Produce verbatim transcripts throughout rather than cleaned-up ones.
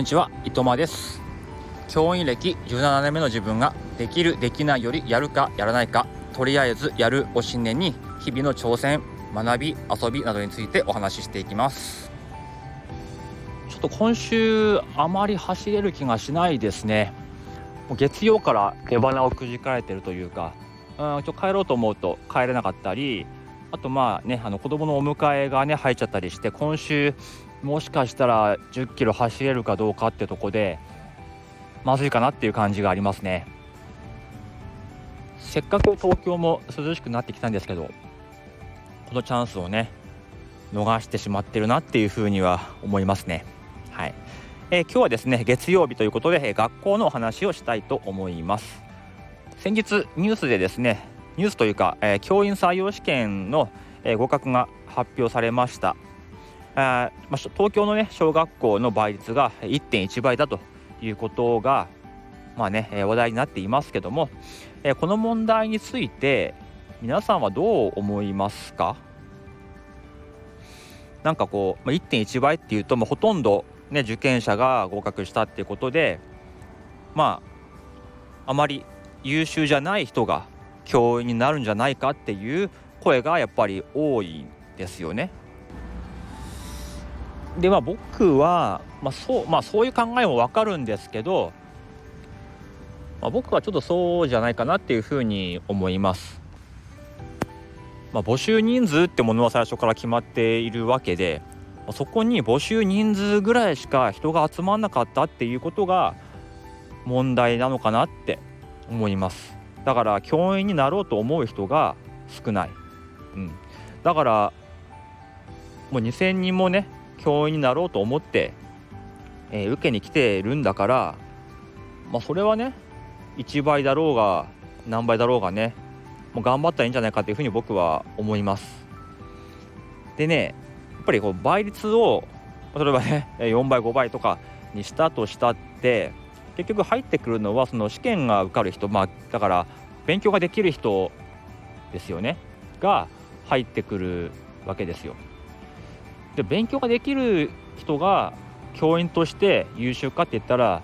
んにちは、いとまです。教員歴じゅうななねんめの自分ができるできないよりやるかやらないか、とりあえずやるを信念に日々の挑戦、学び、遊びなどについてお話ししていきます。ちょっと今週あまり走れる気がしないですね。もう月曜から手放をくじかれてるというか、うん、ちょっと帰ろうと思うと帰れなかったり、あとまあね、あの子供のお迎えがね入っちゃったりして、今週もしかしたらじゅっキロ走れるかどうかってとこでまずいかなっていう感じがありますね。せっかく東京も涼しくなってきたんですけど、このチャンスをね逃してしまってるなっていうふうには思いますね。はい、えー、今日はですね、月曜日ということで学校のお話をしたいと思います。先日ニュースでですね、ニュースというか、えー、教員採用試験の、えー、合格が発表されました。あまあ、東京の、ね、小学校の倍率が いってんいちばいだということが、まあね、話題になっていますけども、えこの問題について皆さんはどう思いますか？なんかこう、まあ、いってんいちばいっていうと、まあ、ほとんど、ね、受験者が合格したっていうことで、まあ、あまり優秀じゃない人が教員になるんじゃないかっていう声がやっぱり多いんですよね。でまあ、僕は、まあ そうまあ、そういう考えも分かるんですけど、まあ、僕はちょっとそうじゃないかなっていうふうに思います。まあ、募集人数ってものは最初から決まっているわけで、そこに募集人数ぐらいしか人が集まんなかったっていうことが問題なのかなって思います。だから教員になろうと思う人が少ない、うん、だからもうにせんにんもね教員になろうと思って、えー、受けに来てるんだから、まあ、それはねいちばいだろうが何倍だろうがね、もう頑張ったらいいんじゃないかというふうに僕は思います。でね、やっぱりこう倍率を例えばねよんばいごばいとかにしたとしたって、結局入ってくるのはその試験が受かる人、まあ、だから勉強ができる人ですよねが入ってくるわけですよ。で勉強ができる人が教員として優秀かって言ったら、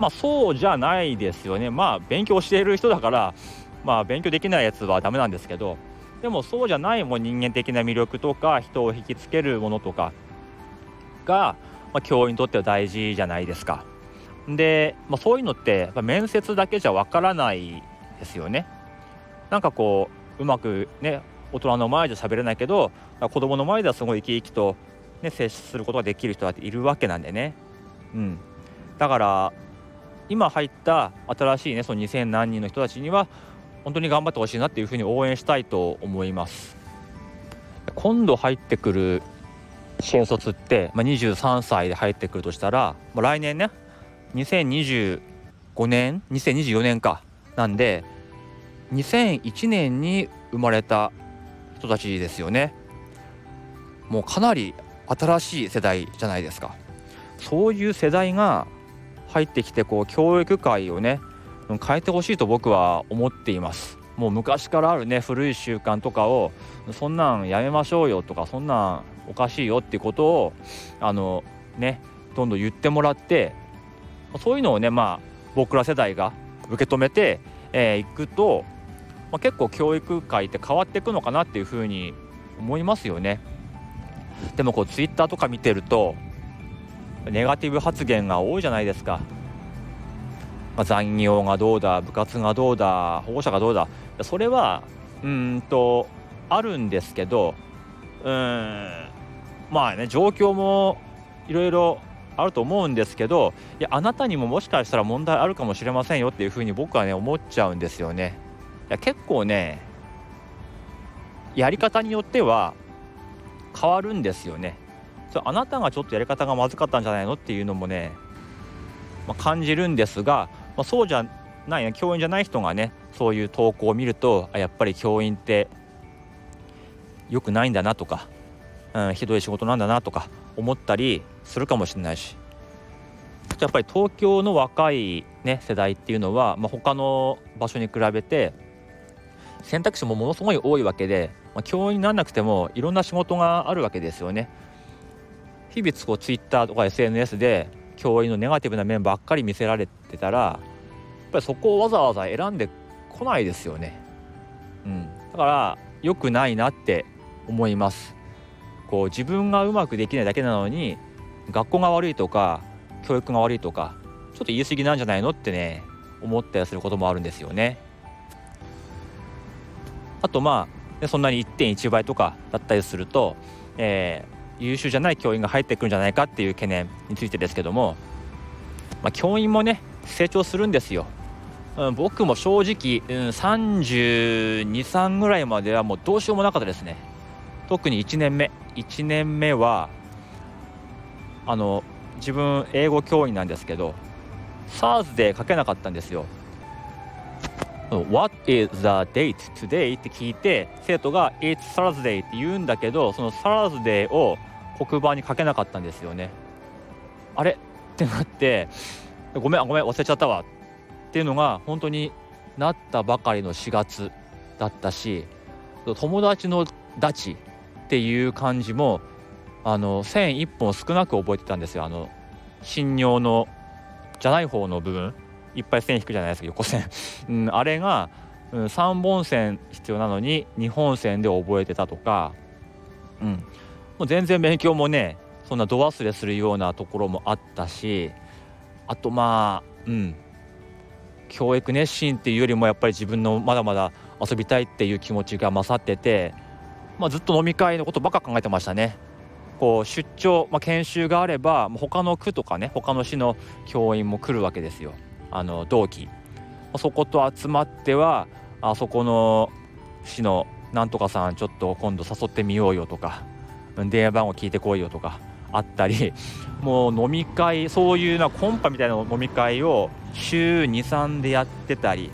まあそうじゃないですよね。まあ勉強している人だから、まあ、勉強できないやつはダメなんですけど、でもそうじゃないもう人間的な魅力とか人を引きつけるものとかが、まあ、教員にとっては大事じゃないですか。で、まあ、そういうのってやっぱ面接だけじゃわからないですよね。なんかこううまくね大人の前じゃ喋れないけど、子供の前ではすごい生き生きと、ね、接することができる人だっているわけなんでね、うん、だから今入った新しいねそのにせんなんにんの人たちには本当に頑張ってほしいなっていうふうに応援したいと思います。今度入ってくる新卒って、まあ、にじゅうさんさいで入ってくるとしたら、まあ、来年ねにせんにじゅうごねんにせんにじゅうよねんかなんでにせんいちねんに生まれた人たちですよね。もうかなり新しい世代じゃないですか。そういう世代が入ってきてこう教育界をね変えてほしいと僕は思っています。もう昔からあるね古い習慣とかをそんなんやめましょうよとか、そんなんおかしいよっていうことをあのねどんどん言ってもらって、そういうのをねまあ僕ら世代が受け止めていくと、まあ、結構教育界って変わっていくのかなっていうふうに思いますよね。でもこうツイッターとか見てるとネガティブ発言が多いじゃないですか。まあ、残業がどうだ、部活がどうだ、保護者がどうだ、それはうーんとあるんですけど、うーんまあね状況もいろいろあると思うんですけど、いやあなたにももしかしたら問題あるかもしれませんよっていうふうに僕はね思っちゃうんですよね。いや結構ねやり方によっては変わるんですよね。あなたがちょっとやり方がまずかったんじゃないのっていうのもね、まあ、感じるんですが、まあ、そうじゃないね教員じゃない人がねそういう投稿を見ると、やっぱり教員って良くないんだなとか、うん、ひどい仕事なんだなとか思ったりするかもしれないし、やっぱり東京の若い、ね、世代っていうのは、まあ、他の場所に比べて選択肢もものすごい多いわけで、まあ、教員にならなくてもいろんな仕事があるわけですよね。日々こうツイッターとか エスエヌエス で教員のネガティブな面ばっかり見せられてたら、やっぱりそこをわざわざ選んでこないですよね。うん、だから良くないなって思います。こう自分がうまくできないだけなのに、学校が悪いとか教育が悪いとかちょっと言い過ぎなんじゃないのってね思ったりすることもあるんですよね。あとまあそんなに いってんいちばいとかだったりすると、えー、優秀じゃない教員が入ってくるんじゃないかっていう懸念についてですけども、まあ、教員もね成長するんですよ。うん、僕も正直、うん、さんじゅうに、さんぐらいまではもうどうしようもなかったですね。特にいちねんめはあの自分英語教員なんですけど SARS で書けなかったんですよ。 What is the date today って聞いて生徒が It's Thursday って言うんだけど、その Thursday を黒板に書けなかったんですよね。あれってなって、ごめんごめん忘れちゃったわっていうのが本当になったばかりのしがつだったし、友達のダチっていう漢字もあの線いっぽん少なく覚えてたんですよ。あの信用のじゃない方の部分いっぱい線引くじゃないですか、横線、うん、あれが、うん、さんぼん線必要なのににほん線で覚えてたとか、うん、もう全然勉強もねそんな度忘れするようなところもあったし、あとまあうん教育熱心っていうよりもやっぱり自分のまだまだ遊びたいっていう気持ちが勝ってて、まあ、ずっと飲み会のことばっか考えてましたね。こう出張、まあ、研修があれば他の区とかね他の市の教員も来るわけですよ、あの同期。そこと集まってはあそこの市のなんとかさんちょっと今度誘ってみようよとか電話番号聞いてこいよとかあったり、もう飲み会そういうなコンパみたいな飲み会を週に、さんでやってたり、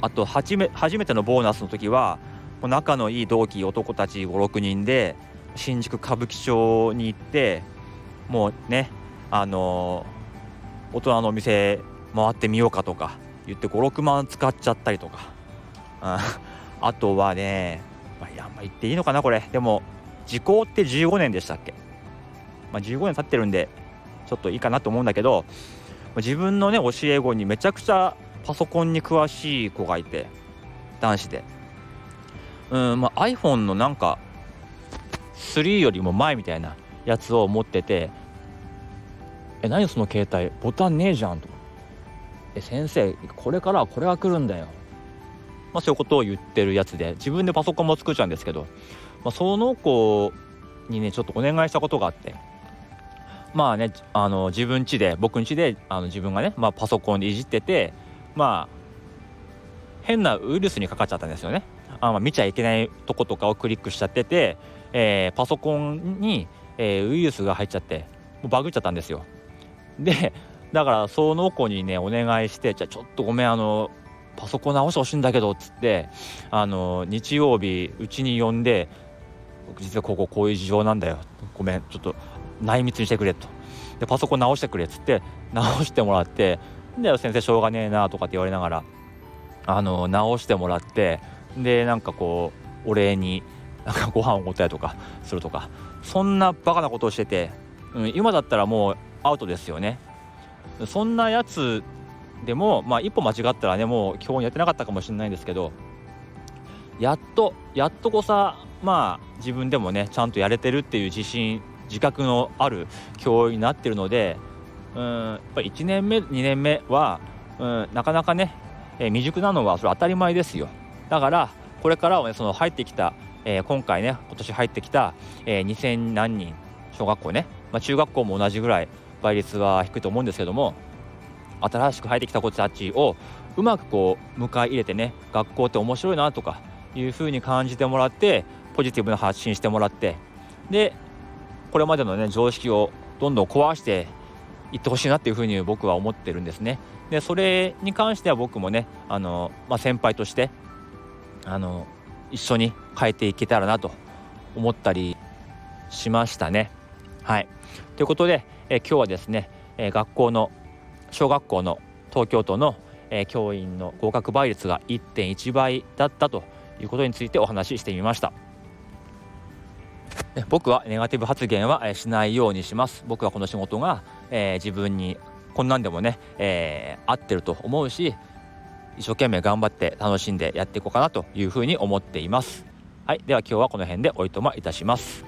あと初め、初めてのボーナスの時はもう仲のいい同期男たちご、ろくにんで新宿歌舞伎町に行って、もうねあのー、大人のお店回ってみようかとか言ってご、ろくまん使っちゃったりとか、あ、 あとはね、まあ、いや、まあ、言っていいのかなこれ。でも時効ってじゅうごねんでしたっけ、まあ、じゅうごねん経ってるんでちょっといいかなと思うんだけど、自分のね教え子にめちゃくちゃパソコンに詳しい子がいて、男子で、うんまあ、iPhone のなんかスリーよりも前みたいなやつを持ってて、え何その携帯ボタンねえじゃんとか、え先生これからはこれが来るんだよ、まあ、そういうことを言ってるやつで、自分でパソコンも作っちゃうんですけど、まあ、その子にねちょっとお願いしたことがあって、まあねあの自分家で僕ん家であの自分がね、まあ、パソコンでいじってて、まあ変なウイルスにかかっちゃったんですよね。あ、まあ、見ちゃいけないとことかをクリックしちゃってて、えー、パソコンに、えー、ウイルスが入っちゃってもうバグっちゃったんですよ。でだからその子にねお願いして、じゃあちょっとごめんあのパソコン直してほしいんだけどっつって、あの日曜日うちに呼んで、実はこここういう事情なんだよ、ごめんちょっと内密にしてくれと、でパソコン直してくれっつって直してもらって、で先生しょうがねえなとかって言われながらあの直してもらって、でなんかこうお礼になんかご飯をおごったりとかするとか、そんなバカなことをしてて、うん、今だったらもうアウトですよね。そんなやつでもまあ一歩間違ったらねもう教員やってなかったかもしれないんですけど、やっとやっとこさまあ自分でもねちゃんとやれてるっていう自信自覚のある教員になってるので、うんやっぱりいちねんめにねんめは、うん、なかなかね、えー、未熟なのはそれ当たり前ですよ。だからこれからはねその入ってきたえー、今回ね今年入ってきた、えー、にせんなんにん小学校ね、まあ、中学校も同じぐらい倍率は低いと思うんですけども、新しく入ってきた子たちをうまくこう迎え入れてね、学校って面白いなとかいう風に感じてもらって、ポジティブな発信してもらって、でこれまでのね常識をどんどん壊していってほしいなっていう風に僕は思ってるんですね。でそれに関しては僕もねあの、まあ、先輩としてあの一緒に変えていけたらなと思ったりしましたね。はいということで、え今日はですね、え学校の小学校の東京都の、え教員の合格倍率が いってんいちばいだったということについてお話ししてみました。僕はネガティブ発言はしないようにします。僕はこの仕事が、えー、自分にこんなんでもね、えー、合ってると思うし、一生懸命頑張って楽しんでやっていこうかなというふうに思っています。はい、では今日はこの辺でおいとまいたします。